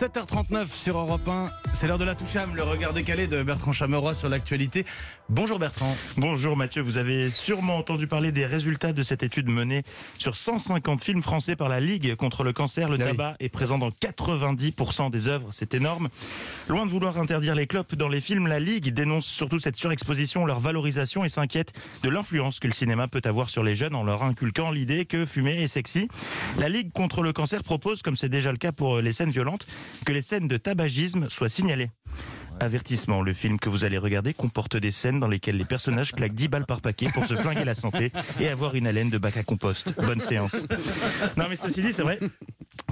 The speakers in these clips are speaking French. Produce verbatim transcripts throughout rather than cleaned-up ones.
sept heures trente-neuf sur Europe un, c'est l'heure de la touche âme, le regard décalé de Bertrand Chameroy sur l'actualité. Bonjour Bertrand. Bonjour Mathieu, vous avez sûrement entendu parler des résultats de cette étude menée sur cent cinquante films français par la Ligue contre le cancer. Le ah tabac oui. est présent dans quatre-vingt-dix pour cent des œuvres, c'est énorme. Loin de vouloir interdire les clopes dans les films, la Ligue dénonce surtout cette surexposition, leur valorisation et s'inquiète de l'influence que le cinéma peut avoir sur les jeunes en leur inculquant l'idée que fumer est sexy. La Ligue contre le cancer propose, comme c'est déjà le cas pour les scènes violentes, que les scènes de tabagisme soient signalées. Avertissement, le film que vous allez regarder comporte des scènes dans lesquelles les personnages claquent dix balles par paquet pour se flinguer la santé et avoir une haleine de bac à compost. Bonne séance. Non mais ceci dit, c'est vrai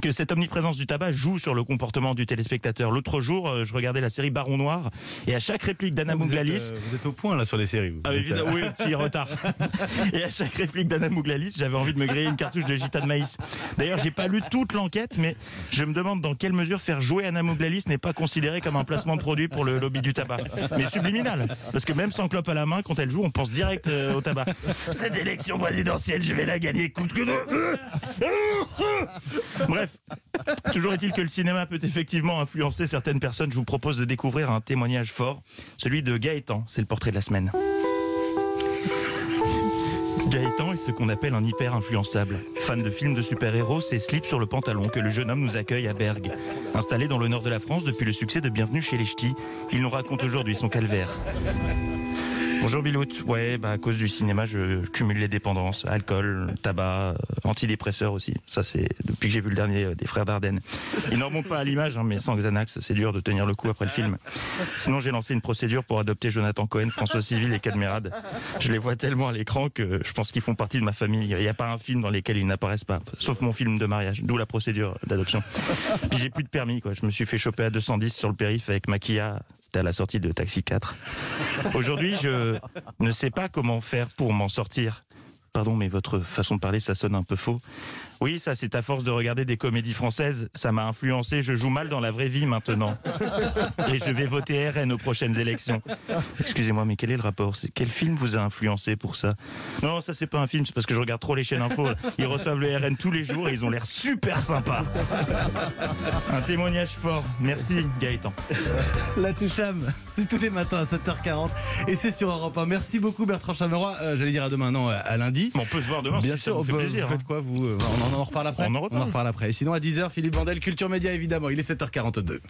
que cette omniprésence du tabac joue sur le comportement du téléspectateur. L'autre jour, je regardais la série Baron Noir et à chaque réplique d'Anna Mouglalis... Euh, vous êtes au point là sur les séries. Vous ah, vous évidemment, à... Oui, petit retard. Et à chaque réplique d'Anna Mouglalis, j'avais envie de me griller une cartouche de gita de maïs. D'ailleurs, j'ai pas lu toute l'enquête, mais je me demande dans quelle mesure faire jouer Anna Mouglalis n'est pas considéré comme un placement de produit pour le lobby du tabac. Mais subliminal, parce que même sans clope à la main, quand elle joue, on pense direct euh, au tabac. Cette élection présidentielle, je vais la gagner coûte que deux. Bref, toujours est-il que le cinéma peut effectivement influencer certaines personnes. Je vous propose de découvrir un témoignage fort, celui de Gaëtan. C'est le portrait de la semaine. Gaëtan est ce qu'on appelle un hyper influençable. Fan de films de super-héros, c'est slip sur le pantalon que le jeune homme nous accueille à Bergue. Installé dans le nord de la France depuis le succès de Bienvenue chez les ch'tis, il nous raconte aujourd'hui son calvaire. Bonjour Biloute. Ouais, bah à cause du cinéma, je cumule les dépendances, alcool, tabac, antidépresseurs aussi. Ça c'est depuis que j'ai vu le dernier des frères Dardenne. Ils n'en remontent pas à l'image, hein, mais sans Xanax, c'est dur de tenir le coup après le film. Sinon, j'ai lancé une procédure pour adopter Jonathan Cohen, François Civil et Calmerade. Je les vois tellement à l'écran que je pense qu'ils font partie de ma famille. Il n'y a pas un film dans lequel ils n'apparaissent pas, sauf mon film de mariage, d'où la procédure d'adoption. Puis j'ai plus de permis, quoi. Je me suis fait choper à deux cent dix sur le périph' avec Maquilla. C'était à la sortie de Taxi quatre. Aujourd'hui, je ne sais pas comment faire pour m'en sortir. Pardon, mais votre façon de parler, ça sonne un peu faux. Oui, ça, c'est à force de regarder des comédies françaises. Ça m'a influencé. Je joue mal dans la vraie vie maintenant. Et je vais voter R N aux prochaines élections. Excusez-moi, mais quel est le rapport? Quel film vous a influencé pour ça? Non, ça, c'est pas un film. C'est parce que je regarde trop les chaînes info. Ils reçoivent le R N tous les jours et ils ont l'air super sympas. Un témoignage fort. Merci, Gaëtan. La Toucham, c'est tous les matins à sept heures quarante. Et c'est sur Europe un. Merci beaucoup, Bertrand Chameroy. Euh, J'allais dire à demain, non, à lundi. Mais on peut se voir demain. Bien si sûr, ça vous fait peut, plaisir, vous hein. Faites quoi vous? On en, on en reparle après. On en reparle après. Et sinon à dix heures, Philippe Vandel, Culture Média évidemment. Il est sept heures quarante-deux.